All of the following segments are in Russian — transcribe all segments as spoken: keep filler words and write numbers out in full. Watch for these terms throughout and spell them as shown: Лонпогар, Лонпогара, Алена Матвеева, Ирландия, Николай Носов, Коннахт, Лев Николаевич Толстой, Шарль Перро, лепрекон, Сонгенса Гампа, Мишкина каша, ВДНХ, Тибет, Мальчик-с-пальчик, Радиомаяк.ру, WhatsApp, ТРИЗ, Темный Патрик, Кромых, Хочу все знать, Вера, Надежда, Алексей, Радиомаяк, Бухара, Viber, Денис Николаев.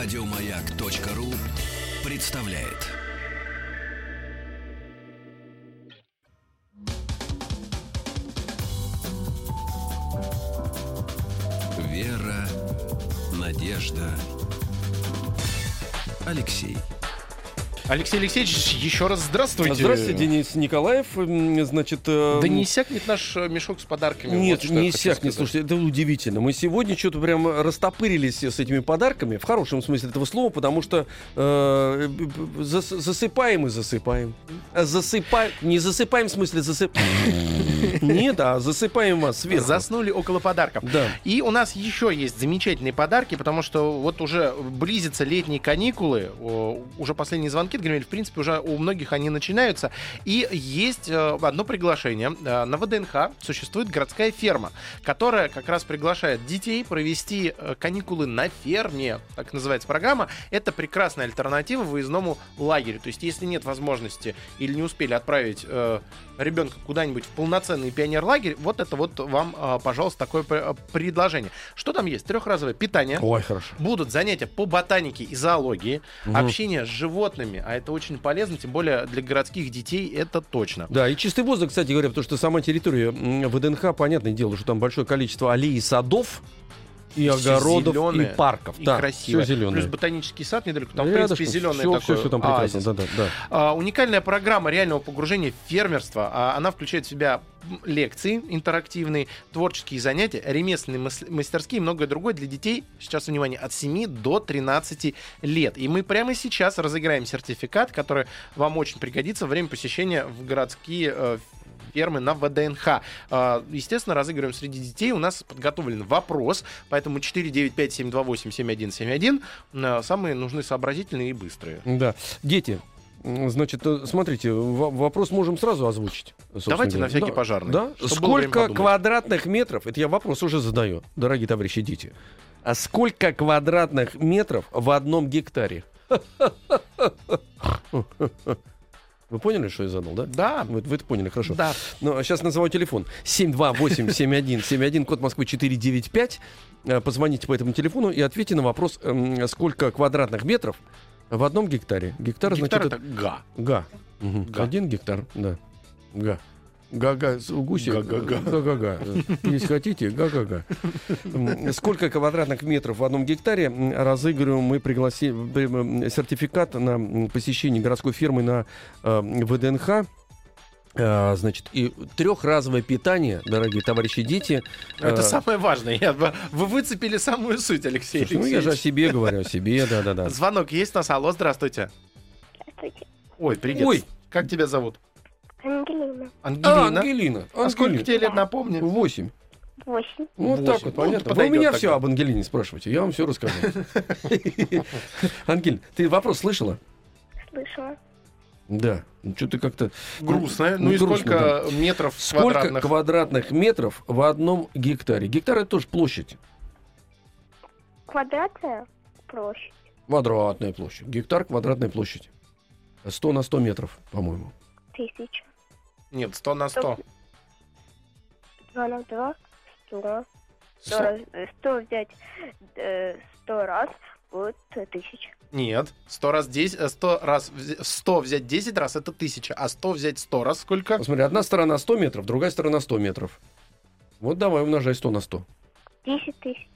Радиомаяк.ру представляет. Вера, Надежда, Алексей. Алексей Алексеевич, еще раз здравствуйте. Здравствуйте, Денис Николаев. Значит, э... Да не иссякнет наш мешок с подарками. Нет, вот не иссякнет. Слушайте, это удивительно. Мы сегодня что-то прям растопырились с этими подарками, в хорошем смысле этого слова, потому что э, зас, засыпаем и засыпаем. Засыпаем. Не засыпаем, в смысле засыпаем. Нет, а засыпаем вас сверху. Заснули около подарков. Да. И у нас еще есть замечательные подарки, потому что вот уже близятся летние каникулы, уже последние звонки отгремели, в принципе, уже у многих они начинаются. И есть одно приглашение. На ВДНХ существует городская ферма, которая как раз приглашает детей провести каникулы на ферме, так называется программа. Это прекрасная альтернатива выездному лагерю. То есть, если нет возможности или не успели отправить ребенка куда-нибудь в полноценный пионерлагерь, вот это вот вам, пожалуйста, такое предложение. Что там есть? Трехразовое питание. Ой, хорошо. Будут занятия по ботанике и зоологии, угу. Общение с животными, а это очень полезно, тем более для городских детей, это точно. Да, и чистый воздух, кстати говоря, потому что сама территория ВДНХ, понятное дело, что там большое количество аллей и садов, и огородов, зеленые, и парков. И да, красиво. Плюс ботанический сад недалеко. Там, рядышком, в принципе, зеленое все, такое. Все, все там прекрасно. Да, да, да. А, уникальная программа реального погружения в фермерство. А, она включает в себя лекции интерактивные, творческие занятия, ремесленные мас- мастерские и многое другое для детей. Сейчас, внимание, от семи до тринадцати лет. И мы прямо сейчас разыграем сертификат, который вам очень пригодится во время посещения в городские э, фермы на ВДНХ. Естественно, разыгрываем среди детей. У нас подготовлен вопрос, поэтому четыре девять пять семь два восемь семь один семь один. Самые нужны сообразительные и быстрые. Да. Дети, значит, смотрите, вопрос можем сразу озвучить. Давайте говоря. На всякий да. пожарный. Да? Сколько квадратных метров, это я вопрос уже задаю, дорогие товарищи дети. А сколько квадратных метров в одном гектаре? Вы поняли, что я задал, да? Да. Вы, вы это поняли, хорошо. Да. Ну, сейчас назову телефон. семь два восемь семь один семь один, код Москвы четыре девять пять. Позвоните по этому телефону и ответьте на вопрос, сколько квадратных метров в одном гектаре. Гектар, гектар значит... это га. Га. Угу. Га. Один гектар, да. Га. Га-га, гуси, га-га-га. Если хотите, га-га-га. Сколько квадратных метров в одном гектаре? Разыгрываем мы пригласим сертификат на посещение городской фермы на э, ВДНХ. А, значит, и трехразовое питание, дорогие товарищи дети. Это а... самое важное. Я... Вы выцепили самую суть, Алексей Слушай, Алексеевич. Ну, я же о себе говорю, о себе, да-да-да. Звонок есть у нас. Алло, здравствуйте. Здравствуйте. Ой, привет. Ой. Как тебя зовут? Ангелина. Ангелина. А, Ангелина. А Ангелина. Сколько тебе лет, напомню? Восемь. Восемь. Вот восемь. Так вот, понятно. Вы у меня тогда все об Ангелине спрашиваете, я вам все расскажу. Ангель, ты вопрос слышала? Слышала. Да. Что ты как-то... Грустно. Ну, ну и сколько да. метров сколько квадратных? Сколько квадратных метров в одном гектаре? Гектар — это тоже площадь. Квадратная площадь. Квадратная площадь. Гектар — квадратная площадь. Сто на сто метров, по-моему. Тысяча. Нет, сто на сто. Два на два, сто. Сто взять сто раз, будет тысяча. Нет, сто раз десять, сто раз сто взять десять раз, это тысяча, а сто взять сто раз сколько? Посмотри, одна сторона сто метров, другая сторона сто метров. Вот давай умножай сто на сто. Десять тысяч.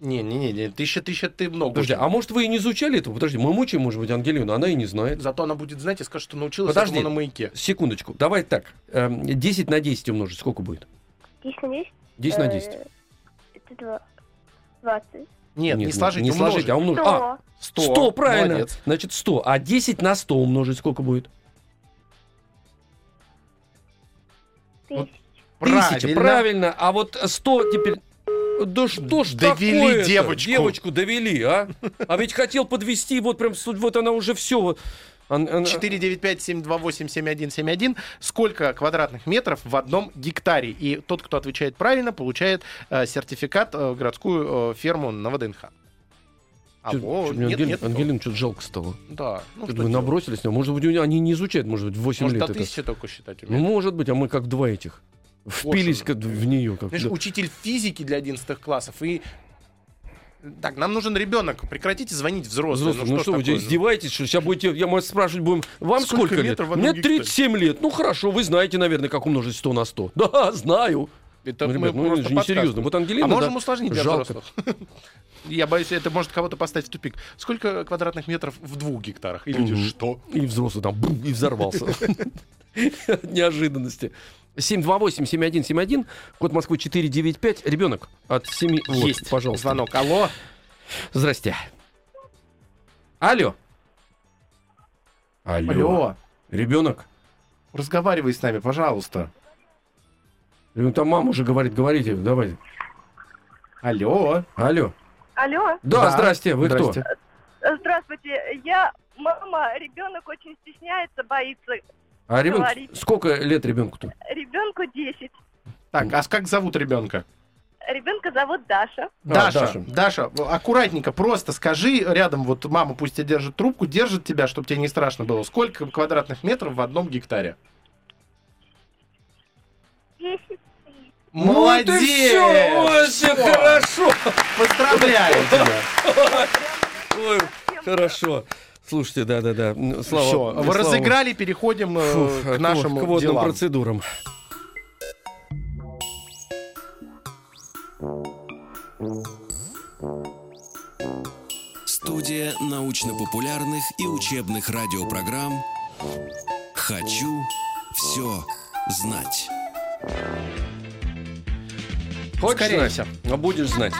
Не, не, не, не, тысяча, тысяча, ты много. Подожди, а может вы и не изучали этого? Подожди, мы мучаем, может быть, Ангелину, она и не знает. Зато она будет знать и скажет, что научилась этому на маяке. Секундочку, давай так, десять на десять умножить, сколько будет? десять на десять? десять на десять. Это двадцать. Нет, не сложить, не сложить, а умножить. А, сто. сто, правильно. Молодец. Значит, сто, а десять на сто умножить, сколько будет? тысяча. Правильно. правильно, а вот сто теперь... Да что ж довели такое-то? девочку. Девочку довели, а? А ведь хотел подвести, вот прям, вот она уже все. Вот. четыре девять пять семь два восемь семь один семь один. Сколько квадратных метров в одном гектаре? И тот, кто отвечает правильно, получает э, сертификат э, в городскую э, ферму на ВДНХ. Алло, что, нет, Ангелин, нет, Ангелин, что-то жалко стало. Да. Ну, что-то мы набросились. Может быть, они не изучают, может быть, восемь может, лет. Может, до тысячи только считать умеют. Может быть, а мы как два этих. Впились в нее. Как, знаешь, да. Учитель физики для одиннадцатых классов и Так, нам нужен ребенок. Прекратите звонить взрослым. Взрослым. Ну, ну что, что вы издеваетесь? Что сейчас будете, я могу спрашивать, будем, вам сколько, сколько лет? Мне тридцать семь лет. Ну хорошо, вы знаете, наверное, как умножить сто на сто. Да, знаю. Это, ну, ребят, мы ну, это же несерьезно. Вот Ангелина, а можем да, усложнить для взрослых. Я боюсь, это может кого-то поставить в тупик. Сколько квадратных метров в двух гектарах? И люди, что? И взрослый там, и взорвался. От неожиданности. семь два восемь семь один семь один, код Москвы четыре девять пять. Ребенок от семи. Есть, вот, пожалуйста. Звонок. Алло. Здрасте. Алло. Алло. Алло. Ребенок. Разговаривай с нами, пожалуйста. Там мама уже говорит, говорите, давайте. Алло. Алло. Алло. Да, да. Здрасте, вы здрасте. Кто? Здравствуйте, я мама, ребенок очень стесняется, боится. А ребенку сколько лет ребенку-то? Ребенку десять. Так, а как зовут ребенка? Ребенка зовут Даша. Даша, а, Даша. Даша, аккуратненько, просто скажи рядом, вот мама пусть тебе держит трубку, держит тебя, чтобы тебе не страшно было. Сколько квадратных метров в одном гектаре? десять. Молодец! Ну, ты все, хорошо! Поздравляю тебя! Ой, хорошо. Слушайте, да-да-да. Слава, вы слава. Разыграли, переходим Фу, к нашим к водным процедурам. Студия научно-популярных и учебных радиопрограмм «Хочу все знать». Хочешь знать? А будешь знать.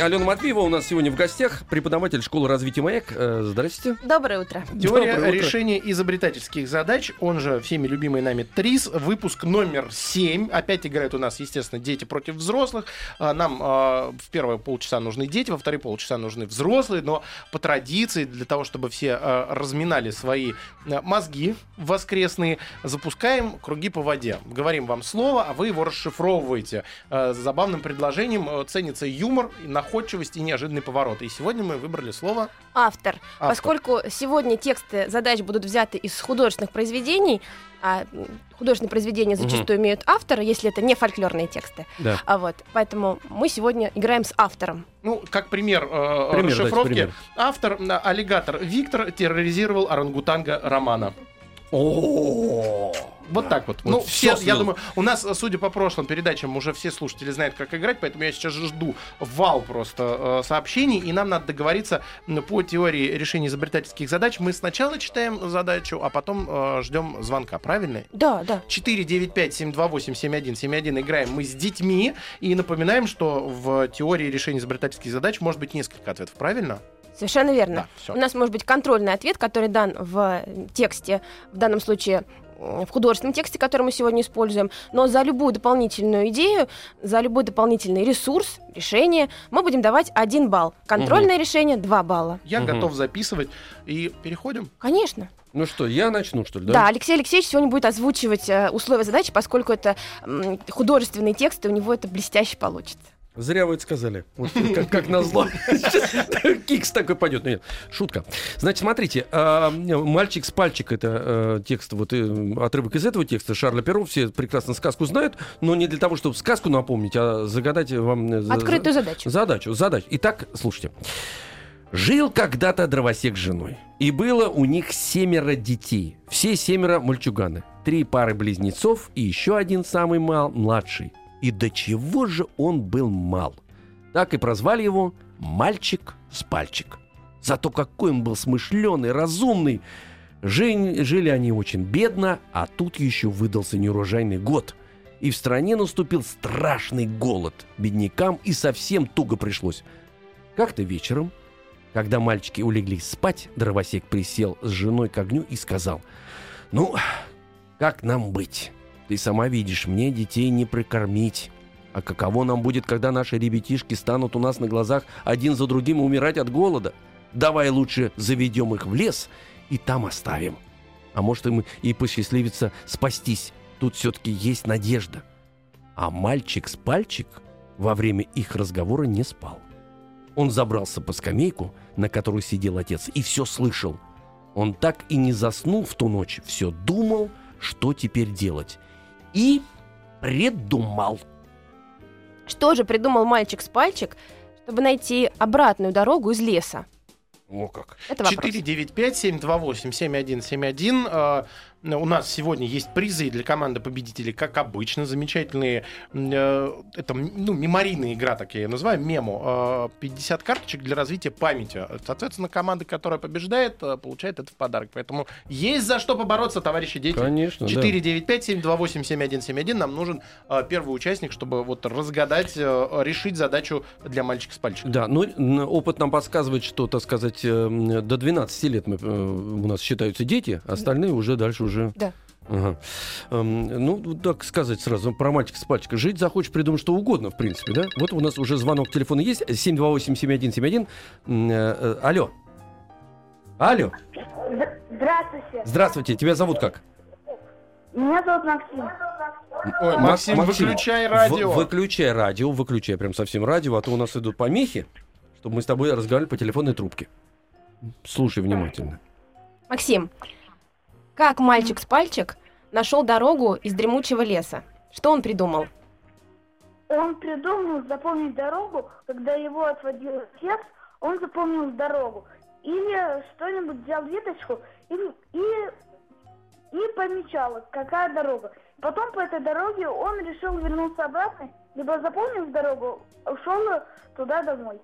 Алена Матвеева у нас сегодня в гостях, преподаватель школы развития «Маяк». Здрасте. Доброе утро. Теория Доброе решения утро. Изобретательских задач, он же всеми любимый нами ТРИЗ, выпуск номер семь. Опять играют у нас, естественно, дети против взрослых. Нам э, в первые полчаса нужны дети, во вторые полчаса нужны взрослые, но по традиции, для того, чтобы все э, разминали свои э, мозги воскресные, запускаем круги по воде. Говорим вам слово, а вы его расшифровываете. Э, с забавным предложением э, ценится юмор, находчивость и неожиданный поворот. И сегодня мы выбрали слово «автор». Автор. Поскольку сегодня тексты задач будут взяты из художественных произведений, а художественные произведения зачастую угу. имеют автора, если это не фольклорные тексты. Да. А вот, поэтому мы сегодня играем с автором. Ну, как пример, э, пример расшифровки. Пример. Автор, аллигатор Виктор терроризировал орангутанга Романа. О-о-о-о. Вот так вот. вот ну, все, я думаю, у нас, судя по прошлым передачам, уже все слушатели знают, как играть, поэтому я сейчас жду вал просто э, сообщений, и нам надо договориться по теории решения изобретательских задач. Мы сначала читаем задачу, а потом э, ждем звонка, правильно? Да, да. четыре девять пять семь два восемь семь один семь один играем мы с детьми, и напоминаем, что в теории решения изобретательских задач может быть несколько ответов, правильно? Совершенно верно. Да, у нас может быть контрольный ответ, который дан в тексте, в данном случае в художественном тексте, который мы сегодня используем, но за любую дополнительную идею, за любой дополнительный ресурс, решение, мы будем давать один балл. Контрольное угу. решение — два балла. Я угу. готов записывать. И переходим? Конечно. Ну что, я начну, что ли? Да, да, Алексей Алексеевич сегодня будет озвучивать э, условия задачи, поскольку это э, художественные тексты, у него это блестяще получится. Зря вы это сказали. Вот, как, как назло. Кикс такой пойдет. Нет, шутка. Значит, смотрите. Э, «Мальчик-с-пальчик» — это э, текст, вот, э, отрывок из этого текста Шарля Перро. Все прекрасно сказку знают, но не для того, чтобы сказку напомнить, а загадать вам... Э, Открытую за, задачу. Задачу, задачу. Итак, слушайте. Жил когда-то дровосек с женой. И было у них семеро детей. Все семеро мальчуганы. Три пары близнецов и еще один самый мал, младший. И до чего же он был мал. Так и прозвали его «Мальчик-с-пальчик». Зато какой он был смышленый, разумный. Жили, жили они очень бедно, а тут еще выдался неурожайный год. И в стране наступил страшный голод. Беднякам и совсем туго пришлось. Как-то вечером, когда мальчики улеглись спать, дровосек присел с женой к огню и сказал: «Ну, как нам быть? Ты сама видишь, мне детей не прикормить. А каково нам будет, когда наши ребятишки станут у нас на глазах один за другим умирать от голода? Давай лучше заведем их в лес и там оставим. А может, им и посчастливится спастись. Тут все-таки есть надежда». А мальчик-с-пальчик во время их разговора не спал. Он забрался по скамейку, на которой сидел отец, и все слышал. Он так и не заснул в ту ночь, все думал, что теперь делать. И придумал. Что же придумал мальчик-с-пальчик, чтобы найти обратную дорогу из леса? О как. четыре девять пять семь два восемь семь один семь один. У нас сегодня есть призы для команды победителей, как обычно, замечательные. Это, ну, меморийная игра, так я ее называю, мему. пятьдесят карточек для развития памяти. Соответственно, команда, которая побеждает, получает это в подарок. Поэтому есть за что побороться, товарищи дети. Конечно, четыре девять пять семь два восемь семь один семь один. Нам нужен первый участник, чтобы вот разгадать, решить задачу для мальчика с пальчиком. Да, ну, опыт нам подсказывает, что, так сказать, до двенадцати лет мы, у нас считаются дети, остальные уже дальше уже. Да. Ага. Эм, ну, так сказать сразу, про мальчика с пальчика. Жить захочешь, придумать что угодно, в принципе, да? Вот у нас уже звонок, телефона есть. семь два восемь семь один семь один. Э, алло. Алло. Здравствуйте. Здравствуйте. Тебя зовут как? Меня зовут Максим. Ой, Максим, Максим, выключай радио. В- выключай радио, выключай прям совсем радио, а то у нас идут помехи, чтобы мы с тобой разговаривали по телефонной трубке. Слушай внимательно. Максим. Как мальчик с пальчик нашел дорогу из дремучего леса? Что он придумал? Он придумал запомнить дорогу, когда его отводил отец, он запомнил дорогу. Или что-нибудь взял веточку и, и, и помечал, какая дорога. Потом по этой дороге он решил вернуться обратно, либо запомнил дорогу, ушел туда домой.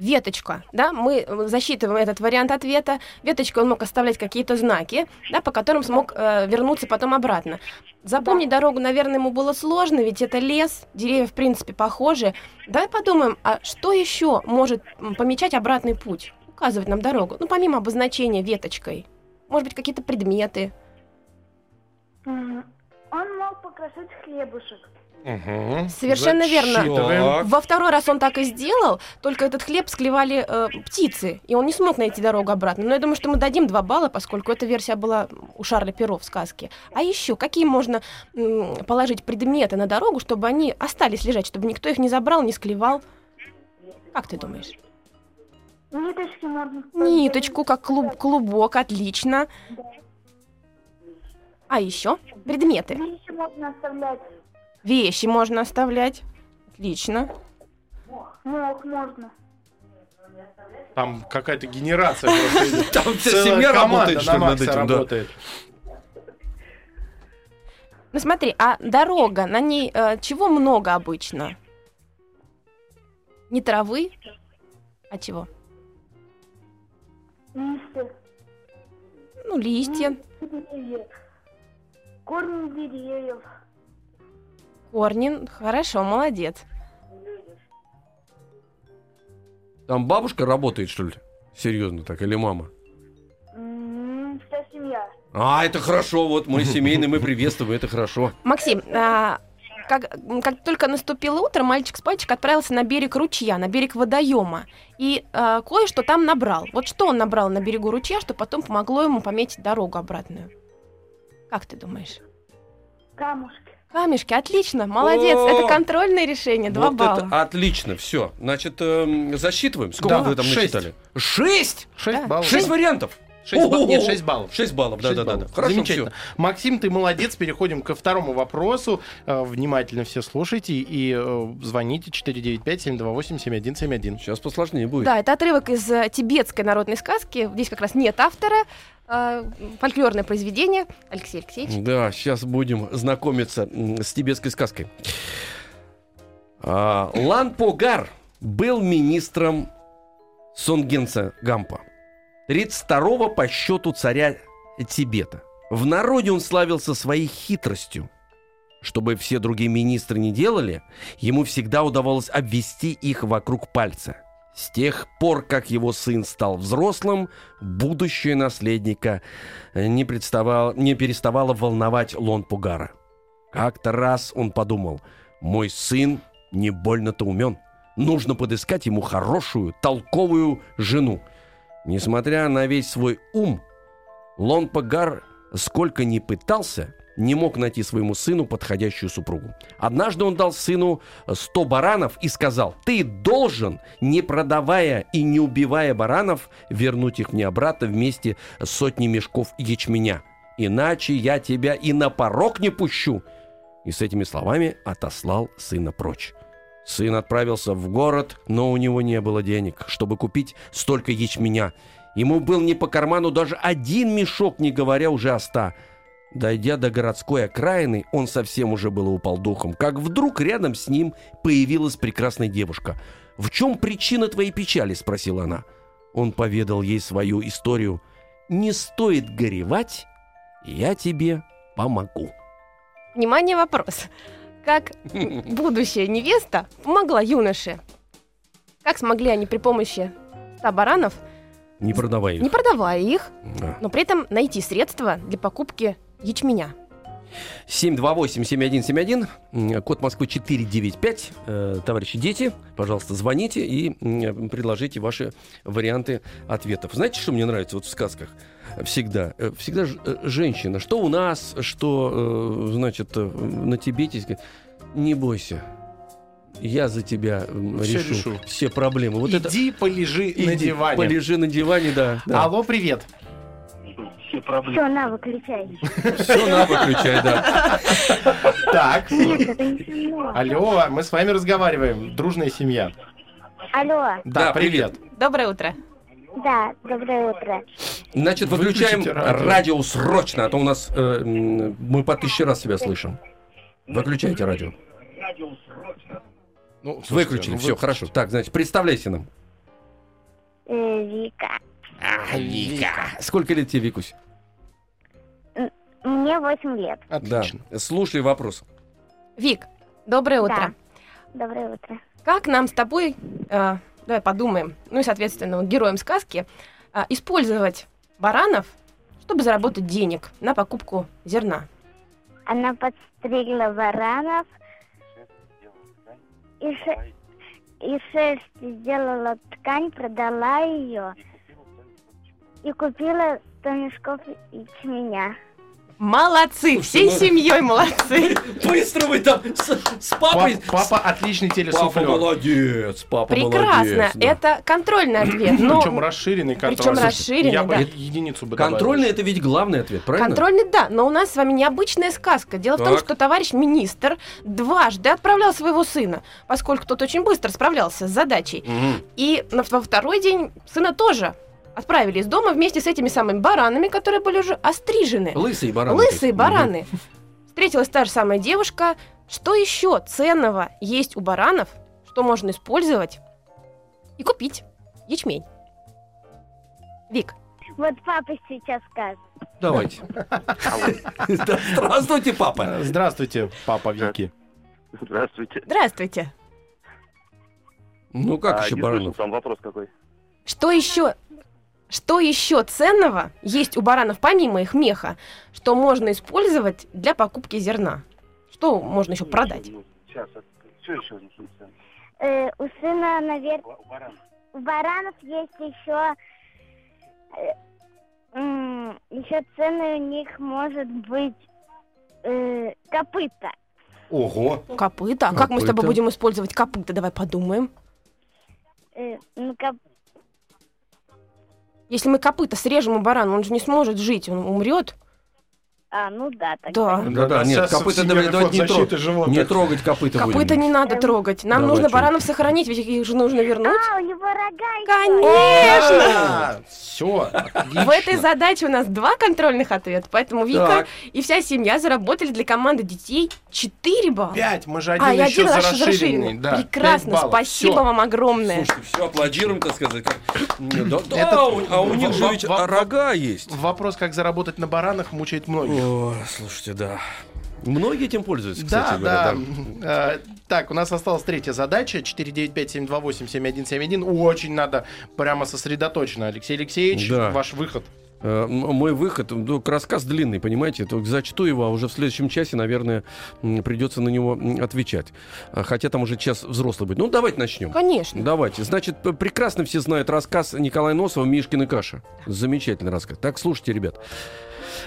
Веточка, да, мы засчитываем этот вариант ответа. Веточкой он мог оставлять какие-то знаки, да, по которым смог э, вернуться потом обратно. Запомнить да. дорогу, наверное, ему было сложно, ведь это лес, деревья, в принципе, похожи. Давай подумаем, а что еще может помечать обратный путь, указывать нам дорогу? Ну, помимо обозначения веточкой, может быть, какие-то предметы. Он мог покрасить хлебушек. Угу. Совершенно Зачитываем. верно. Во второй раз он так и сделал, только этот хлеб склевали э, птицы, и он не смог найти дорогу обратно. Но я думаю, что мы дадим два балла, поскольку эта версия была у Шарля Перро в сказке. А еще, какие можно м- положить предметы на дорогу, чтобы они остались лежать, чтобы никто их не забрал, не склевал? Как ты думаешь? Ниточки можно. Ниточку, как клуб, клубок, отлично. Да. А еще предметы. Вещи можно оставлять. Вещи можно оставлять. Отлично. Мох можно. Там какая-то генерация. Там вся семья работает, что над этим работает. Ну смотри, а дорога, на ней чего много обычно? Не травы, а чего? Листья. Ну, листья. Корни деревьев. Корнин, хорошо, молодец. Там бабушка работает, что ли? Серьезно так, или мама? Mm, вся семья. А, это хорошо, вот мы семейные, мы приветствуем, это хорошо. Максим, а, как, как только наступило утро, мальчик с пальчик отправился на берег ручья, на берег водоема. И а, кое-что там набрал. Вот что он набрал на берегу ручья, что потом помогло ему пометить дорогу обратную? Как ты думаешь? Камушки. Камешки, отлично, молодец. О, это контрольное решение, два вот балла. Это отлично, все. Значит, эм, засчитываем. Сколько да, вы там шесть. Начитали? Шесть? Шесть да. баллов. Шесть вариантов. Шесть баллов. Нет, шесть баллов. Шесть баллов, да-да-да. Хорошо, замечательно. Все. Максим, ты молодец. Переходим ко второму вопросу. Внимательно все слушайте и звоните четыре девять пять семь два восемь семь один семь один. Сейчас посложнее будет. Да, это отрывок из тибетской народной сказки. Здесь как раз нет автора. Фольклорное произведение. Алексей Алексеевич. Да, сейчас будем знакомиться с тибетской сказкой. Лонпогар был министром Сонгенса Гампа, тридцать второго по счету царя Тибета. В народе он славился своей хитростью. Чтобы все другие министры не делали, ему всегда удавалось обвести их вокруг пальца. С тех пор, как его сын стал взрослым, будущее наследника не, представало, не переставало волновать Лонпогара. Как-то раз он подумал: «Мой сын не больно-то умен. Нужно подыскать ему хорошую, толковую жену». Несмотря на весь свой ум, Лонпогар, сколько ни пытался, не мог найти своему сыну подходящую супругу. Однажды он дал сыну сто баранов и сказал: «Ты должен, не продавая и не убивая баранов, вернуть их мне обратно вместе с сотней мешков ячменя. Иначе я тебя и на порог не пущу». И с этими словами отослал сына прочь. Сын отправился в город, но у него не было денег, чтобы купить столько ячменя. Ему был не по карману даже один мешок, не говоря уже о ста. Дойдя до городской окраины, он совсем уже было упал духом, как вдруг рядом с ним появилась прекрасная девушка. «В чем причина твоей печали?» – спросила она. Он поведал ей свою историю. «Не стоит горевать, я тебе помогу». Внимание, вопрос. Как будущая невеста помогла юноше? Как смогли они при помощи ста баранов, не продавая их, не продавая их да. но при этом найти средства для покупки ячменя? семь два восемь семь один семь один, код Москвы четыре девять пять. Товарищи дети, пожалуйста, звоните и предложите ваши варианты ответов. Знаете, что мне нравится вот в сказках? Всегда. Всегда женщина. Что у нас, что, значит, на Тибете. Не бойся. Я за тебя все решу, решу все проблемы. Вот Иди это... полежи Иди на диване. Полежи на диване, да. да. Алло, привет. Все проблемы. Все на выключай. Все на выключай, да. Так. Алло, мы с вами разговариваем. Дружная семья. Алло. Да, привет. Доброе утро. Да, доброе утро. Значит, выключаем радио срочно, а то у нас э, мы по тысяче раз себя слышим. Выключайте радио. Радио срочно. Ну, выключили, ну, все, выключите. Хорошо. Так, значит, представляйся нам. Вика. А, Вика. Сколько лет тебе, Викусь? Мне восемь лет. Отлично. Да. Слушай вопрос. Вик, доброе утро. Да. Доброе утро. Как нам с тобой... Э, Давай подумаем, ну и, соответственно, героям сказки, а, использовать баранов, чтобы заработать денег на покупку зерна. Она подстригла баранов и шерсть, и шерсть сделала ткань, продала ее и купила сто мешков ячменя. Молодцы, всей семьей молодцы. Быстро вы там с, с папой. Папа, папа отличный телесуфлер. Папа молодец, папа Прекрасно. молодец. Прекрасно, да. Это контрольный ответ. Но... Причем расширенный контрольный. Причем расширенный, Я да. бы единицу бы контрольный — это ведь главный ответ, правильно? Контрольный, да, но у нас с вами необычная сказка. Дело так. в том, что товарищ министр дважды отправлял своего сына, поскольку тот очень быстро справлялся с задачей. Угу. И во второй день сына тоже отправили из дома вместе с этими самыми баранами, которые были уже острижены. Лысые бараны. Лысые бараны. Встретилась та же самая девушка. Что еще ценного есть у баранов, что можно использовать и купить? Ячмень. Вик. Вот папа сейчас скажет. Давайте. Здравствуйте, папа. Здравствуйте, папа Вики. Здравствуйте. Здравствуйте. Ну как еще баранов? Там вопрос какой. Что еще... Что еще ценного есть у баранов, помимо их меха, что можно использовать для покупки зерна? Что можно еще продать? Сейчас, что еще? Э, у сына, наверное... У баранов. У баранов есть еще... Э, э, еще ценный у них может быть э, копыта. Ого! Копыта? А как мы с тобой будем использовать копыта? Давай подумаем. Э, ну, копыта. Если мы копыта срежем у барана, он же не сможет жить, он умрет. А, ну да, так. Да, да, да, нет, копыта не трогать. Не трогать копыта. Копыта не надо трогать. Нам нужно баранов сохранить, ведь их же нужно вернуть. А, у него рога. Конечно! Все. В этой задаче у нас два контрольных ответа, поэтому Вика и вся семья заработали для команды детей четыре балла. пять, мы же один еще за расширенный. Прекрасно, спасибо вам огромное. Слушайте, все, аплодируем, так сказать. А у них же ведь рога есть. Вопрос, как заработать на баранах, мучает многих. О, слушайте, да. Многие этим пользуются, кстати, да, говоря. Да. Да. А, так, у нас осталась третья задача. четыре девять пять семь два восемь семь один семь один. Очень надо прямо сосредоточено. Алексей Алексеевич, да. Ваш выход. Мой выход, рассказ длинный, понимаете, только зачту его, а уже в следующем часе, наверное, придется на него отвечать. Хотя там уже час взрослый будет. Ну, давайте начнем. Конечно. Давайте. Значит, прекрасно все знают рассказ Николая Носова «Мишкина каша». Замечательный рассказ. Так, слушайте, ребят.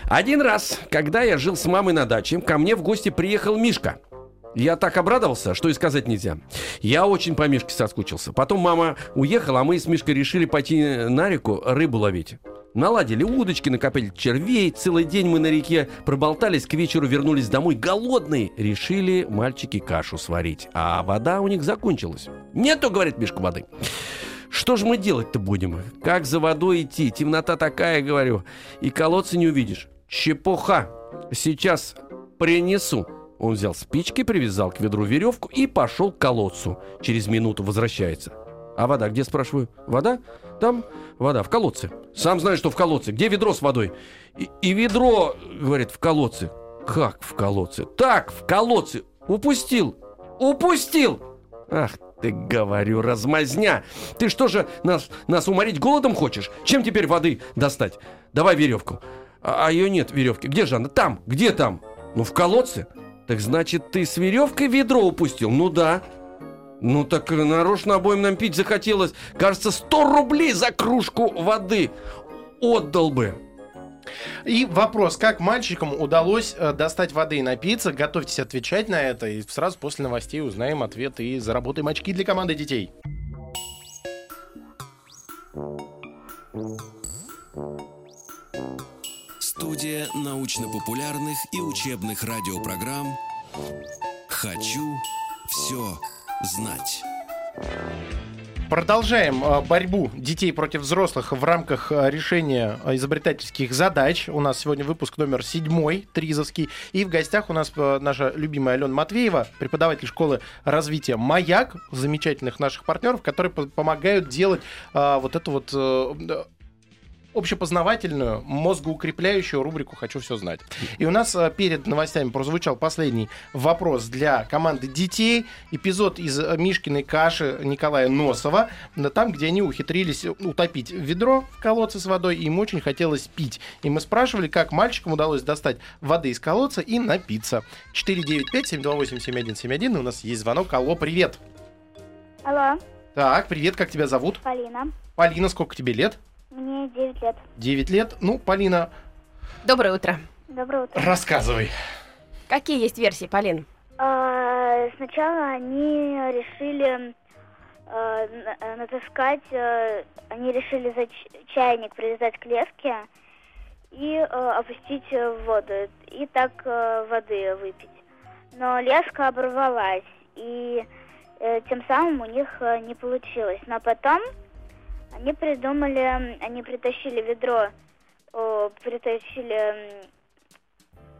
Один раз, когда я жил с мамой на даче, ко мне в гости приехал Мишка. Я так обрадовался, что и сказать нельзя. Я очень по Мишке соскучился. Потом мама уехала, а мы с Мишкой решили пойти на реку рыбу ловить. Наладили удочки, накопили червей, целый день мы на реке проболтались, к вечеру вернулись домой голодные. Решили мальчики кашу сварить, а вода у них закончилась. Нету, говорит Мишка, воды. Что же мы делать-то будем? Как за водой идти? Темнота такая, говорю, и колодца не увидишь. Чепуха, сейчас принесу. Он взял спички, привязал к ведру веревку и пошел к колодцу. Через минуту возвращается. А вода где, спрашиваю? Вода? Там вода, в колодце. Сам знаю, что в колодце. Где ведро с водой? И, и ведро, говорит, в колодце. Как в колодце? Так, в колодце. Упустил. Упустил. Ах ты, говорю, размазня. Ты что же, нас, нас уморить голодом хочешь? Чем теперь воды достать? Давай веревку. А, а ее нет, веревки. Где же она? Там. Где там? Ну, в колодце. Так значит, ты с веревкой ведро упустил? Ну да. Ну так нарочно обоим нам пить захотелось. Кажется, сто рублей за кружку воды отдал бы. И вопрос, как мальчикам удалось достать воды и напиться? Готовьтесь отвечать на это. И сразу после новостей узнаем ответ и заработаем очки для команды детей. Студия научно-популярных и учебных радиопрограмм «Хочу все знать». Продолжаем борьбу детей против взрослых в рамках решения изобретательских задач. У нас сегодня выпуск номер седьмой, тризовский. И в гостях у нас наша любимая Алена Матвеева, преподаватель школы развития «Маяк», замечательных наших партнеров, которые помогают делать а, вот эту вот... общепознавательную, мозгоукрепляющую рубрику «Хочу все знать». И у нас перед новостями прозвучал последний вопрос для команды детей. Эпизод из «Мишкиной каши» Николая Носова. Там, где они ухитрились утопить ведро в колодце с водой, и им очень хотелось пить. И мы спрашивали, как мальчикам удалось достать воды из колодца и напиться. четыре девять пять семь два восемь семь один семь один. И у нас есть звонок. Алло, привет. Алло. Так, привет, как тебя зовут? Полина. Полина, сколько тебе лет? Мне девять лет. девять лет. Ну, Полина... Доброе утро. Доброе утро. Рассказывай. Какие есть версии, Полин? А, сначала они решили а, натаскать... А, они решили за чайник привязать к леске и а, опустить в воду. И так а, воды выпить. Но леска оборвалась. И а, тем самым у них а, не получилось. Но потом... Они придумали, они притащили ведро, о, притащили...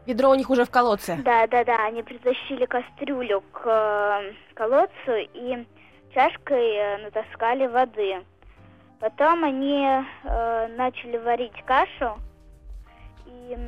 Ведро у них уже в колодце. Да, да, да, они притащили кастрюлю к э, колодцу и чашкой натаскали воды. Потом они э, начали варить кашу, и,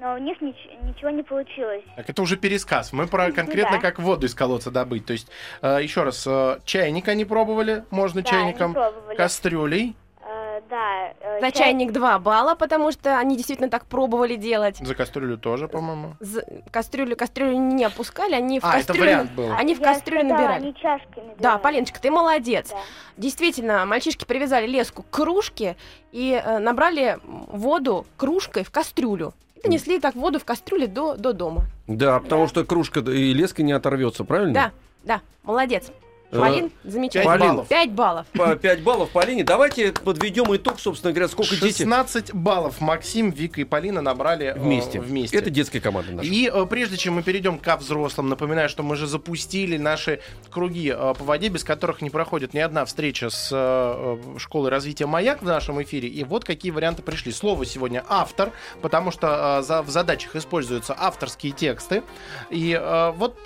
но у них нич- ничего не получилось. Так, это уже пересказ. Мы про конкретно да. Как воду из колодца добыть. То есть, э, еще раз, э, чайник они пробовали, можно да, чайником, кастрюлей. Э, да. Э, За чай... чайник два балла, потому что они действительно так пробовали делать. За кастрюлю тоже, по-моему. За... Кастрюлю, кастрюлю не опускали, они в а, кастрюлю... это вариант был. Они в кастрюлю сказала, набирали. Они чашки набирали. Да, Полиночка, ты молодец. Да. Действительно, мальчишки привязали леску к кружке и э, набрали воду кружкой в кастрюлю. Донесли так воду в кастрюле до, до дома. Да, потому да. что кружка и леска не оторвется, правильно? Да, да, молодец. Полин, замечательно. пять баллов. пять баллов. пять баллов, Полине. Давайте подведем итог, собственно говоря, сколько детей. шестнадцать баллов Максим, Вика и Полина набрали вместе. Э, вместе. Это детская команда наша. И э, прежде чем мы перейдем ко взрослым, напоминаю, что мы же запустили наши круги э, по воде, без которых не проходит ни одна встреча с э, школой развития «Маяк» в нашем эфире. И вот какие варианты пришли. Слово сегодня «автор», потому что э, за, в задачах используются авторские тексты. И э, вот...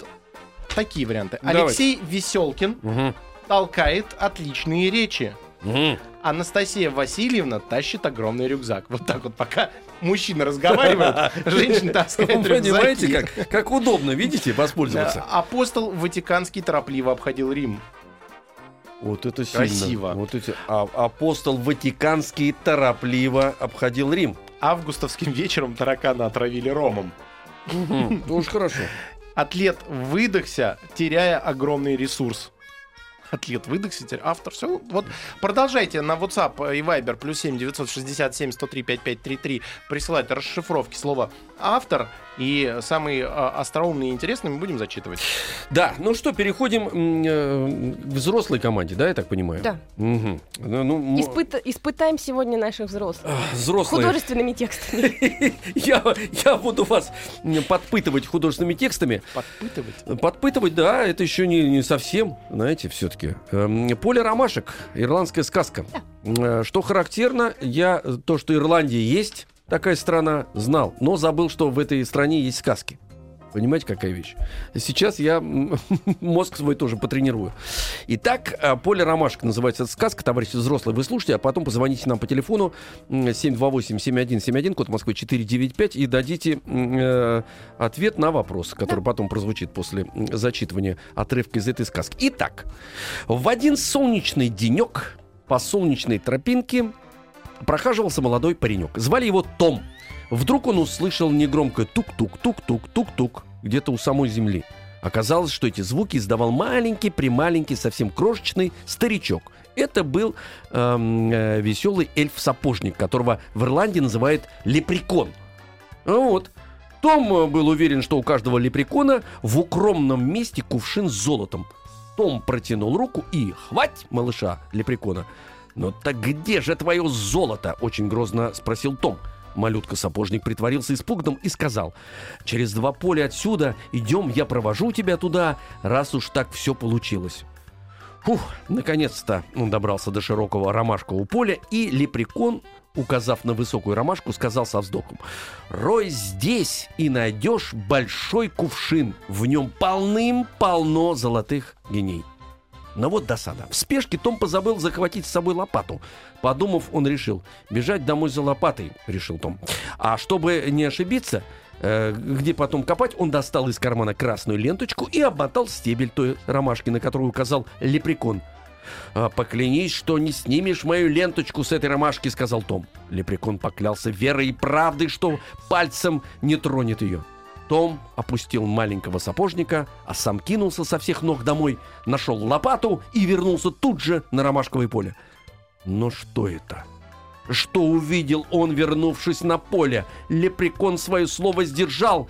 Такие варианты. Давайте. Алексей Веселкин угу. толкает отличные речи. Угу. Анастасия Васильевна тащит огромный рюкзак. Вот так вот пока мужчина разговаривает, женщина таскает рюкзаки. Понимаете, как, как удобно, видите, воспользоваться. Апостол Ватиканский торопливо обходил Рим. Вот это сильно. Красиво. Вот эти... а, апостол Ватиканский торопливо обходил Рим. Августовским вечером таракана отравили ромом. Уж хорошо. Атлет выдохся, теряя огромный ресурс. атлет выдохся, автор. Все, вот продолжайте на WhatsApp и Viber плюс семь девятьсот шестьдесят семь сто три пятьдесят пять тридцать три присылать расшифровки слова автор. И самые остроумные и интересные мы будем зачитывать. Да, ну что, переходим к взрослой команде, да, я так понимаю? Да. Угу. Ну, Испыта- испытаем сегодня наших взрослых. Взрослые. Художественными текстами. Я буду вас подпытывать художественными текстами. Подпытывать? Подпытывать, да, это еще не совсем, знаете, все-таки. «Поле ромашек», ирландская сказка. Что характерно, я то, что Ирландия есть... Такая страна, знал, но забыл, что в этой стране есть сказки. Понимаете, какая вещь? Сейчас я мозг свой тоже потренирую. Итак, «Поле ромашек» называется эта сказка. Товарищи взрослые, вы слушайте, а потом позвоните нам по телефону семь два восемь семь один семь один, код Москвы четыреста девяносто пять, и дадите э, ответ на вопрос, который потом прозвучит после зачитывания отрывка из этой сказки. Итак, в один солнечный денек по солнечной тропинке прохаживался молодой паренек. Звали его Том. Вдруг он услышал негромкое тук-тук-тук-тук-тук-тук где-то у самой земли. Оказалось, что эти звуки издавал маленький-прималенький, совсем крошечный старичок. Это был э-м, веселый эльф-сапожник, которого в Ирландии называют лепрекон. Вот. Том был уверен, что у каждого лепрекона в укромном месте кувшин с золотом. Том протянул руку и «Хвать, малыша, лепрекона!» «Ну так где же твое золото?» — очень грозно спросил Том. Малютка-сапожник притворился испуганным и сказал: «Через два поля отсюда идем, я провожу тебя туда, раз уж так все получилось». Фух, наконец-то он добрался до широкого ромашкового поля, и лепрекон, указав на высокую ромашку, сказал со вздохом: «Рой здесь и найдешь большой кувшин, в нем полным-полно золотых геней». Но вот досада. В спешке Том позабыл захватить с собой лопату. Подумав, он решил: бежать домой за лопатой, решил Том. А чтобы не ошибиться, э, где потом копать, он достал из кармана красную ленточку и обмотал стебель той ромашки, на которую указал лепрекон. «Поклянись, что не снимешь мою ленточку с этой ромашки», — сказал Том. Лепрекон поклялся верой и правдой, что пальцем не тронет ее. Том опустил маленького сапожника, а сам кинулся со всех ног домой, нашел лопату и вернулся тут же на ромашковое поле. Но что это? Что увидел он, вернувшись на поле? Лепрекон свое слово сдержал.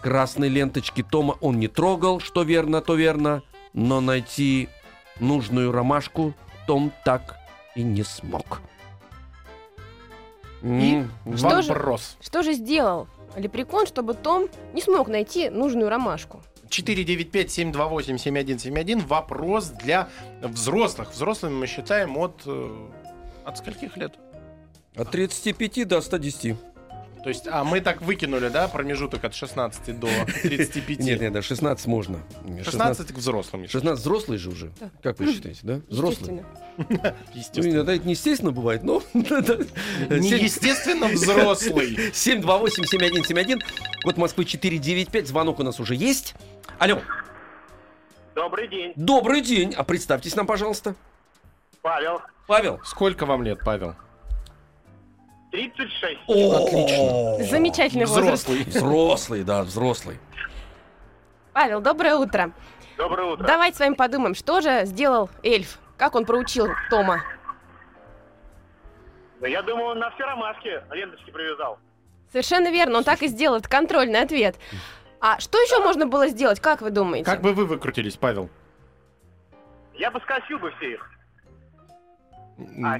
Красной ленточки Тома он не трогал, что верно, то верно. Но найти нужную ромашку Том так и не смог. И что же, что же сделал лепрекон, чтобы Том не смог найти нужную ромашку? четыре девять пять семь два восемь семь один семь один. Вопрос для взрослых. Взрослыми мы считаем от... От скольких лет? От тридцати пяти до ста десяти. То есть, а мы так выкинули, да, промежуток от шестнадцати до тридцати пяти. Нет, нет, да, шестнадцать можно. шестнадцать к взрослым. шестнадцать взрослые же уже. Да. Как вы считаете, да? Взрослые. Естественно. Иногда это неестественно бывает, но... Неестественно взрослый. семь два восемь семь один семь один. Код Москвы четыреста девяносто пять. Звонок у нас уже есть. Алло. Добрый день. Добрый день. А представьтесь нам, пожалуйста. Павел. Павел. Сколько вам лет, Павел? тридцать шесть. О, отлично. Замечательный возраст. Взрослый. Взрослый, да, взрослый. Павел, доброе утро. Доброе утро. Давайте с вами подумаем, что же сделал эльф? Как он проучил Тома? Да, я думаю, он на все ромашки ленточки привязал. Совершенно верно, он так и сделал. Это контрольный ответ. А что еще можно было сделать, как вы думаете? Как бы вы выкрутились, Павел? Я бы скосил бы все их. А...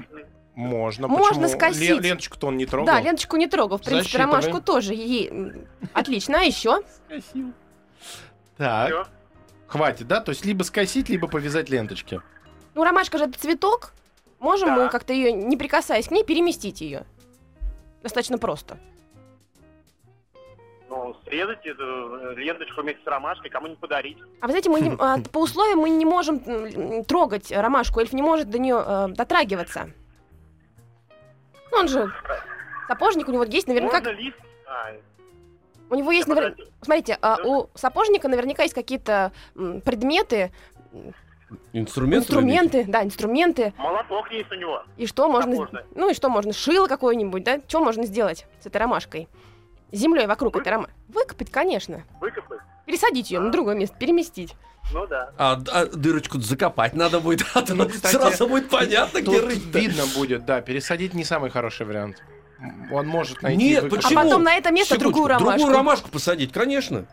Можно, Можно скосить. Лен- ленточку-то он не трогал. Да, ленточку не трогал. В принципе, ромашку тоже. Е- Отлично, а еще? Скосил. Так. Все. Хватит, да? То есть либо скосить, либо повязать ленточки. Ну, ромашка же это цветок. Можем да. мы как-то ее, не прикасаясь к ней, переместить ее. Достаточно просто. Ну, срезать эту ленточку вместе с ромашкой, кому-нибудь подарить. А вы знаете, мы не, по условиям мы не можем трогать ромашку. Эльф не может до нее э, дотрагиваться. Ну, он же сапожник, у него есть наверняка... Можно лист? А, у него есть наверняка... Смотрите, да. у сапожника наверняка есть какие-то предметы. Инструменты? Инструменты, да, инструменты. Молоток есть у него. И что можно... Сапожный. Ну и что можно? Шило какое-нибудь, да? Что можно сделать с этой ромашкой? Землей вокруг Вы... этой ромашки. Выкопать, конечно. Выкопать? Пересадить ее а. на другое место, переместить. Ну да. А, а дырочку закопать надо будет, а то ну, кстати, сразу будет понятно, где рыть-то. Видно будет, да, пересадить не самый хороший вариант. Он может найти... Нет, почему? А потом на это место Секундочку, другую ромашку. Другую ромашку посадить, конечно.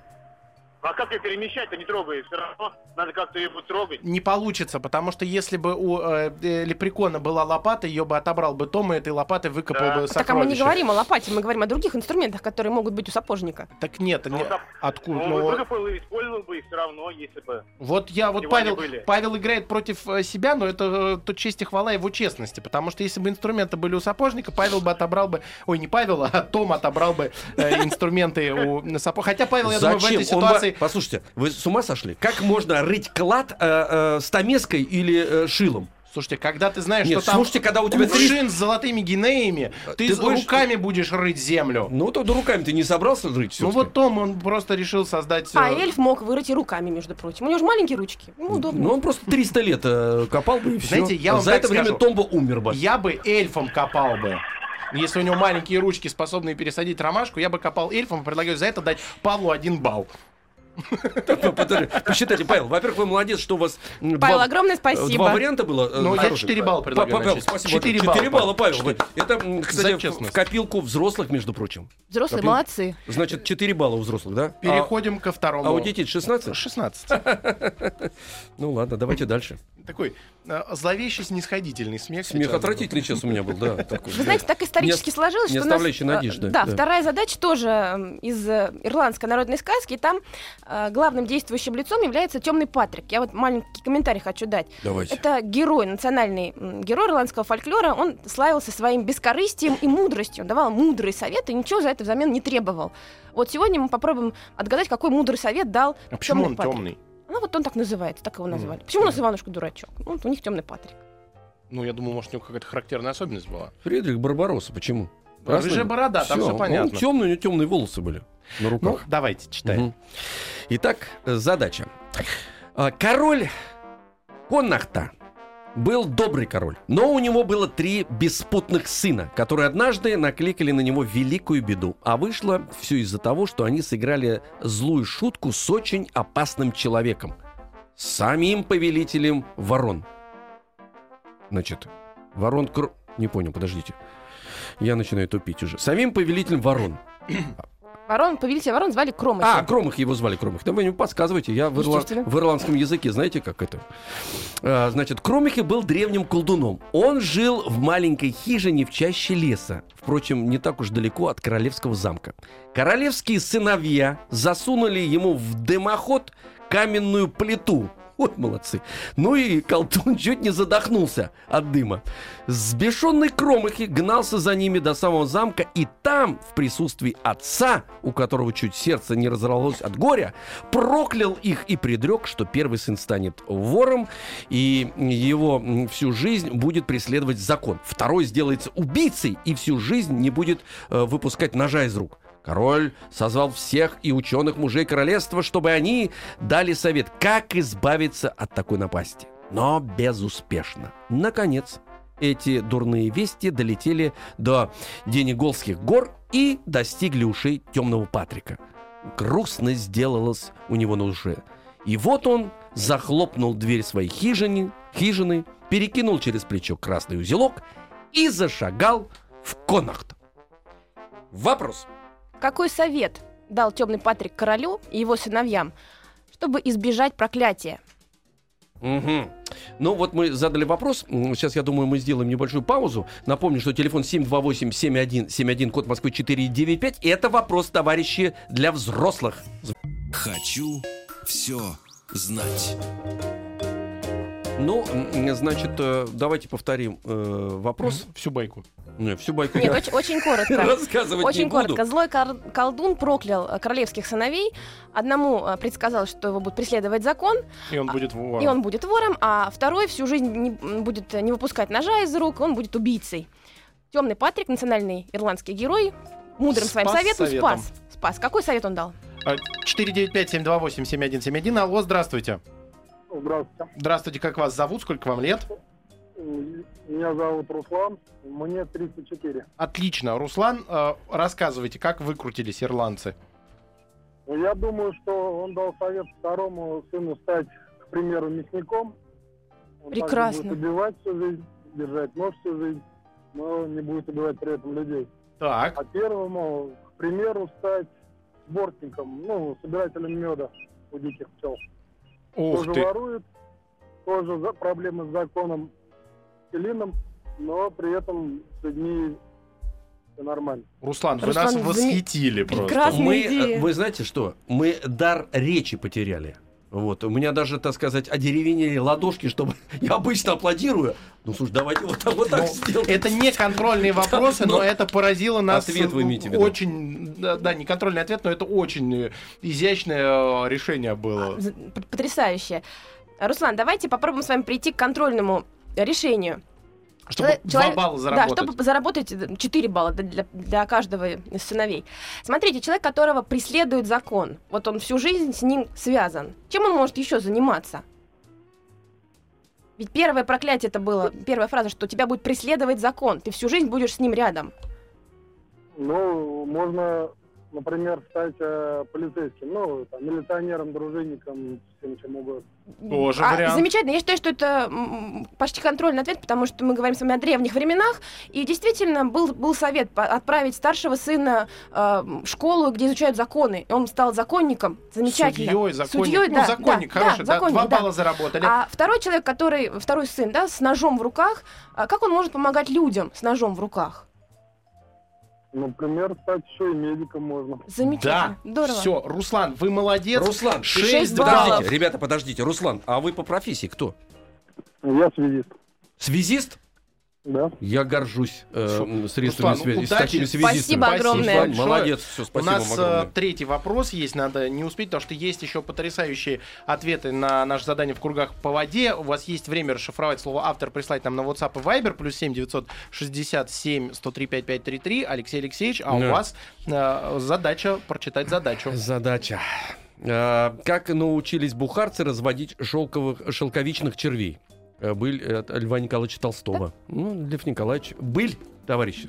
А как ее перемещать-то, не трогая? Все равно надо как-то ее трогать. Не получится, потому что если бы у э, э, лепрекона была лопата, ее бы отобрал бы Том, и этой лопатой выкопал да. бы сокровище. Так а мы не говорим о лопате, мы говорим о других инструментах, которые могут быть у сапожника. Так нет, ну, не... сап... откуда? Ну, но... выкопал и использовал бы их все равно, если бы... Вот я, вот Павел, Павел играет против себя, но это тут честь и хвала его честности, потому что если бы инструменты были у сапожника, Павел бы отобрал бы... Ой, не Павел, а Том отобрал бы э, инструменты у сапожника. Хотя Павел, я думаю, в этой ситуации... Послушайте, вы с ума сошли? Как можно рыть клад э, э, стамеской или э, шилом? Слушайте, когда ты знаешь, Нет, что слушайте, там когда у тебя кувшин с золотыми гинеями, ты, ты будешь... руками будешь рыть землю. Ну, то руками ты не собрался рыть все. Ну, вот Том, он просто решил создать... А эльф мог вырыть и руками, между прочим. У него же маленькие ручки, ему удобно. Ну, он просто триста лет э, копал бы и все. Знаете, я вам За это скажу, время Том бы умер бы. Я бы эльфом копал бы. Если у него маленькие ручки, способные пересадить ромашку, я бы копал эльфом и предлагаю за это дать Павлу один балл. Посчитайте, Павел, во-первых, вы молодец, что у вас Павел, огромное спасибо. Два варианта было. Ну, я четыре балла предлагаю. четыре балла, Павел. Это, кстати, в копилку взрослых, между прочим. Взрослые молодцы. Значит, четыре балла у взрослых, да? Переходим ко второму. А у детей шестнадцать? шестнадцать. Ну ладно, давайте дальше. Такой зловещий, снисходительный смех. Смех отвратительный сейчас у меня был, да. Вы знаете, так исторически сложилось, что у нас... Да, вторая задача тоже из ирландской народной сказки. Там... главным действующим лицом является Темный Патрик. Я вот маленький комментарий хочу дать. Давайте. Это герой, национальный герой ирландского фольклора. Он славился своим бескорыстием и мудростью. Он давал мудрые советы, ничего за это взамен не требовал. Вот сегодня мы попробуем отгадать, какой мудрый совет дал а Темный почему он Патрик. Темный? Ну вот он так называется, так его назвали. Mm. Почему у нас Иванушка дурачок? Ну, вот у них Темный Патрик. Ну, я думаю, может, у него какая-то характерная особенность была. Фридрих Барбаросса, почему? Рыжая борода, все, там все понятно. Ну, темные, у него темные волосы были на руках. Ну, давайте, читаем. Угу. Итак, задача. Король Коннахта был добрый король, но у него было три беспутных сына, которые однажды накликали на него великую беду. А вышло все из-за того, что они сыграли злую шутку с очень опасным человеком. Самим повелителем ворон. Значит, ворон... Кр... Не понял, подождите. Я начинаю тупить уже. Самим повелителем ворон. Ворон, повелителя ворон звали Кромых. А, Кромых его звали, Кромых. Да вы не подсказывайте, я в, ирла... в ирландском языке, знаете, как это? А, значит, Кромых был древним колдуном. Он жил в маленькой хижине в чаще леса. Впрочем, не так уж далеко от королевского замка. Королевские сыновья засунули ему в дымоход каменную плиту. Вот молодцы. Ну и колдун чуть не задохнулся от дыма. Сбешенный Кромахи гнался за ними до самого замка, и там, в присутствии отца, у которого чуть сердце не разорвалось от горя, проклял их и предрек, что первый сын станет вором, и его всю жизнь будет преследовать закон. Второй сделается убийцей, и всю жизнь не будет э, выпускать ножа из рук. Король созвал всех и ученых мужей королевства, чтобы они дали совет, как избавиться от такой напасти. Но безуспешно. Наконец, эти дурные вести долетели до Дениголских гор и достигли ушей Темного Патрика. Грустно сделалось у него на душе. И вот он захлопнул дверь своей хижины, хижины, перекинул через плечо красный узелок и зашагал в Коннахт. Вопрос. Какой совет дал Темный Патрик королю и его сыновьям, чтобы избежать проклятия? Угу. Ну вот мы задали вопрос. Сейчас, я думаю, мы сделаем небольшую паузу. Напомню, что телефон семь два восемь семь один семь один, код Москвы четыре девять пять. Это вопрос, товарищи, для взрослых. Хочу все знать. Ну, значит, давайте повторим э, вопрос. Всю байку. Нет, всю байку. Нет, очень, очень коротко. Рассказывать очень не коротко. Буду. Злой кор- колдун проклял королевских сыновей. Одному предсказал, что его будет преследовать закон. И он будет вором. И он будет вором, а второй всю жизнь не, будет не выпускать ножа из рук, он будет убийцей. Темный Патрик, национальный ирландский герой, мудрым спас своим советом, советом. Спас. Спас. Какой совет он дал? четыре девять пять семь два восемь семь один семь один. Алло, здравствуйте. Здравствуйте. Здравствуйте, как вас зовут? Сколько вам лет? Меня зовут Руслан, мне тридцать четыре. Отлично, Руслан, рассказывайте, как выкрутились ирландцы? Я думаю, что он дал совет второму сыну стать, к примеру, мясником. Он прекрасно. Он будет убивать всю жизнь, держать нож всю жизнь, но не будет убивать при этом людей. Так. А первому, к примеру, стать сборщиком, ну, собирателем меда у диких пчел. Ух тоже ты. Ворует, тоже за проблемы с законом, с Элином, но при этом с людьми... Нормально. Руслан, Руслан, вы нас вы... восхитили просто. Мы, идея. Вы знаете что? Мы дар речи потеряли. Вот. У меня даже, так сказать, одеревенели ладошки, чтобы... Я обычно аплодирую. Ну, слушай, давайте вот, вот так сделаем. Это не контрольные вопросы, но это поразило нас... Ответ вы имеете в виду. Очень... Да, не контрольный ответ, но это очень изящное решение было. Потрясающе. Руслан, давайте попробуем с вами прийти к контрольному решению. Чтобы человек, два балла заработать. Да, чтобы заработать четыре балла для, для каждого из сыновей. Смотрите, человек, которого преследует закон, вот он всю жизнь с ним связан. Чем он может еще заниматься? Ведь первое проклятие это было, первая фраза, что тебя будет преследовать закон. Ты всю жизнь будешь с ним рядом. Ну, можно, например, стать э, полицейским, ну, там, милиционером, дружинником, всем чем угодно. Тоже а, вариант. Замечательно. Я считаю, что это почти контрольный ответ, потому что мы говорим с вами о древних временах, и действительно был, был совет отправить старшего сына э, в школу, где изучают законы. Он стал законником. Замечательно. Судьей, законник. Судьей, ну, да, законник, да, хороший, да, законник, да, два да. балла заработали. А второй человек, который, второй сын, да, с ножом в руках, как он может помогать людям с ножом в руках? Например, стать еще и медиком можно. Замечательно. Да. Здорово. Все, Руслан, вы молодец. Руслан, шесть баллов. Подождите, ребята, подождите. Руслан, а вы по профессии кто? Я связист. Связист? Да. Я горжусь э, средствами Руслан, связи. Удачи. С такими связистами. Спасибо огромное. Руслан, молодец. Все, спасибо. У нас огромное. Третий вопрос есть, надо не успеть, потому что есть еще потрясающие ответы на наше задание в кругах по воде. У вас есть время расшифровать слово «автор», прислать нам на WhatsApp и Viber, плюс семь девятьсот шестьдесят семь сто три пятьдесят пять тридцать три. Алексей Алексеевич, а да. у вас э, задача прочитать задачу. Задача. Э, как научились бухарцы разводить шелковых, шелковичных червей? Быль от Льва Николаевича Толстого. Да? Ну, Лев Николаевич. Быль, товарищи.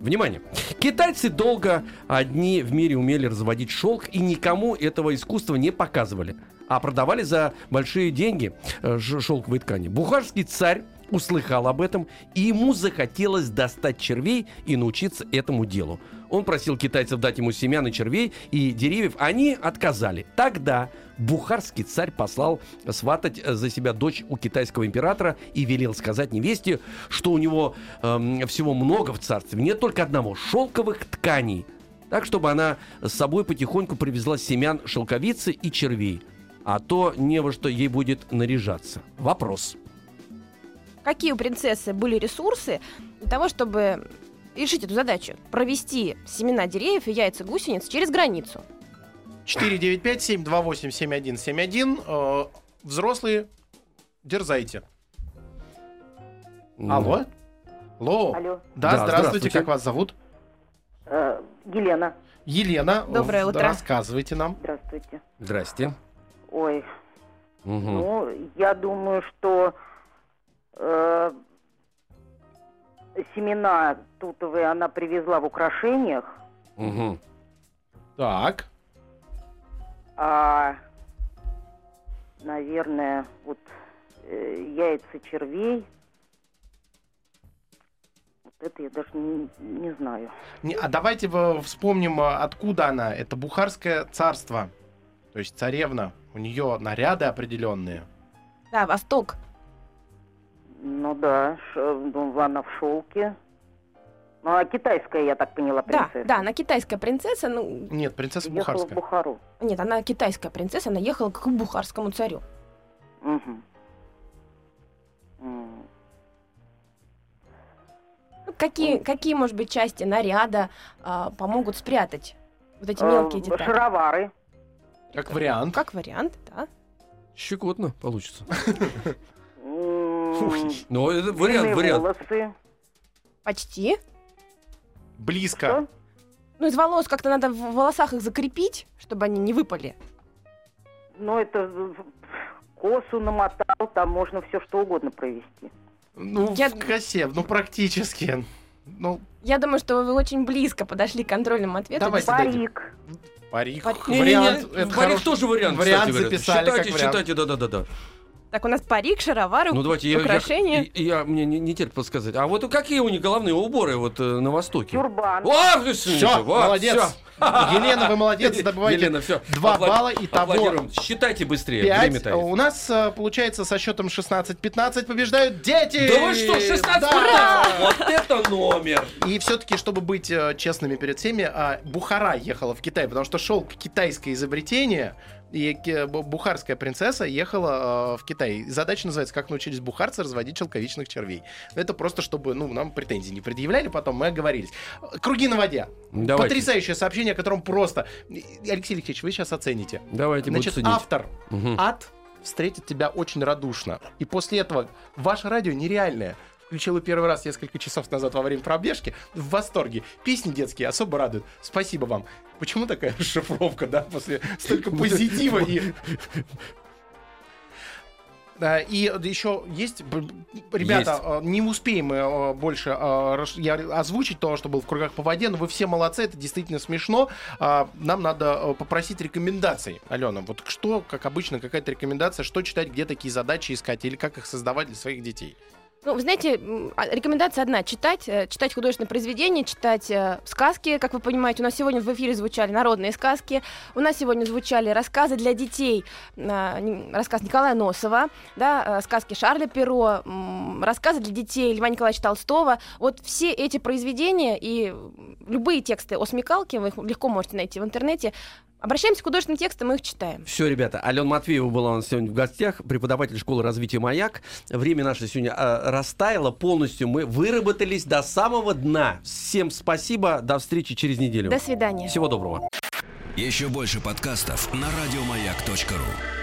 Внимание. Китайцы долго одни в мире умели разводить шелк и никому этого искусства не показывали, а продавали за большие деньги шелковые ткани. Бухарский царь услыхал об этом, и ему захотелось достать червей и научиться этому делу. Он просил китайцев дать ему семян и червей и деревьев. Они отказали. Тогда бухарский царь послал сватать за себя дочь у китайского императора и велел сказать невесте, что у него э, всего много в царстве. Нет только одного — шелковых тканей. Так, чтобы она с собой потихоньку привезла семян шелковицы и червей. А то не во что ей будет наряжаться. Вопрос. Какие у принцессы были ресурсы для того, чтобы решить эту задачу? Провести семена деревьев и яйца гусениц через границу. четыре девять пять семь два восемь семь один семь один. Взрослые, дерзайте. Mm. Алло. Алло. Алло. Да, да, здравствуйте. здравствуйте. Как вас зовут? Э, Елена. Елена. Доброе утро. Рассказывайте нам. Здравствуйте. Здрасте. Ой. Угу. Ну, я думаю, что... Э, семена тутовые она привезла в украшениях. Угу. Так. А, наверное, вот э, яйца червей. Вот это я даже не, не знаю. Не, а давайте вспомним, откуда она. Это Бухарское царство. То есть царевна. У нее наряды определенные. Да, Восток. Ну да, она в шелке. Ну, а китайская, я так поняла, принцесса. Да, да, она китайская принцесса. Ну, нет, принцесса бухарская. Ехала в Бухару. Нет, она китайская принцесса, она ехала к бухарскому царю. Угу. Ну, какие, какие, может быть, части наряда а, помогут спрятать вот эти мелкие а, детали? Шаровары. Как вариант. Как вариант, да. Щекотно получится. Ну, это вариант, вариант. Волосы. Почти. Близко. Что? Ну, из волос как-то надо в волосах их закрепить, чтобы они не выпали. Ну, это косу намотал, там можно все что угодно провести. Ну, я... в косе, ну, практически. Ну... Я думаю, что вы очень близко подошли к контрольному ответу. Давайте парик. Дадим. Парик. Парик. Не, вариант, не, не. Это парик тоже вариант, вариант кстати, записали, считайте, как считайте, да-да-да. Так, у нас парик, шаровары, ну, давайте, украшения. Я, я, я, мне не, не терпится сказать. А вот какие у них головные уборы вот на Востоке? Тюрбан. О, все, вот, молодец. Все. Елена, вы молодец, добываете Елена, все. два Аплоди... балла и того. Считайте быстрее, время тает. У нас получается со счетом шестнадцать пятнадцать побеждают дети. Да вы что, шестнадцать пятнадцать? Да! Вот это номер. И все-таки, чтобы быть честными перед всеми, Бухара ехала в Китай, потому что шелк китайское изобретение, и бухарская принцесса ехала в Китай. Задача называется «Как научились бухарцы разводить шелковичных червей». Это просто, чтобы ну, нам претензии не предъявляли, потом мы оговорились. Круги на воде. Давайте. Потрясающее сообщение, о котором просто... Алексей Алексеевич, вы сейчас оцените. Давайте. Значит, автор угу. ад встретит тебя очень радушно. И после этого ваше радио нереальное. Включила первый раз несколько часов назад во время пробежки. В восторге. Песни детские особо радуют. Спасибо вам. Почему такая расшифровка, да, после столько позитива и... И еще есть, ребята, есть. Не успеем мы больше озвучить то, что было в кругах по воде, но вы все молодцы, это действительно смешно. Нам надо попросить рекомендаций, Алена. Вот что, как обычно, какая-то рекомендация, что читать, где такие задачи искать или как их создавать для своих детей? Ну, вы знаете, рекомендация одна: читать, читать художественные произведения, читать э, сказки, как вы понимаете. У нас сегодня в эфире звучали народные сказки, у нас сегодня звучали рассказы для детей, э, рассказ Николая Носова, да, э, сказки Шарля Перро, э, рассказы для детей Льва Николаевича Толстого. Вот все эти произведения и любые тексты о смекалке, вы их легко можете найти в интернете. Обращаемся к художественным текстам, мы их читаем. Все, ребята, Алена Матвеева была у нас сегодня в гостях, преподаватель школы развития «Маяк». Время наше сегодня э, растаяло полностью, мы выработались до самого дна. Всем спасибо, до встречи через неделю. До свидания. Всего доброго. Еще больше подкастов на радиомаяк точка ру.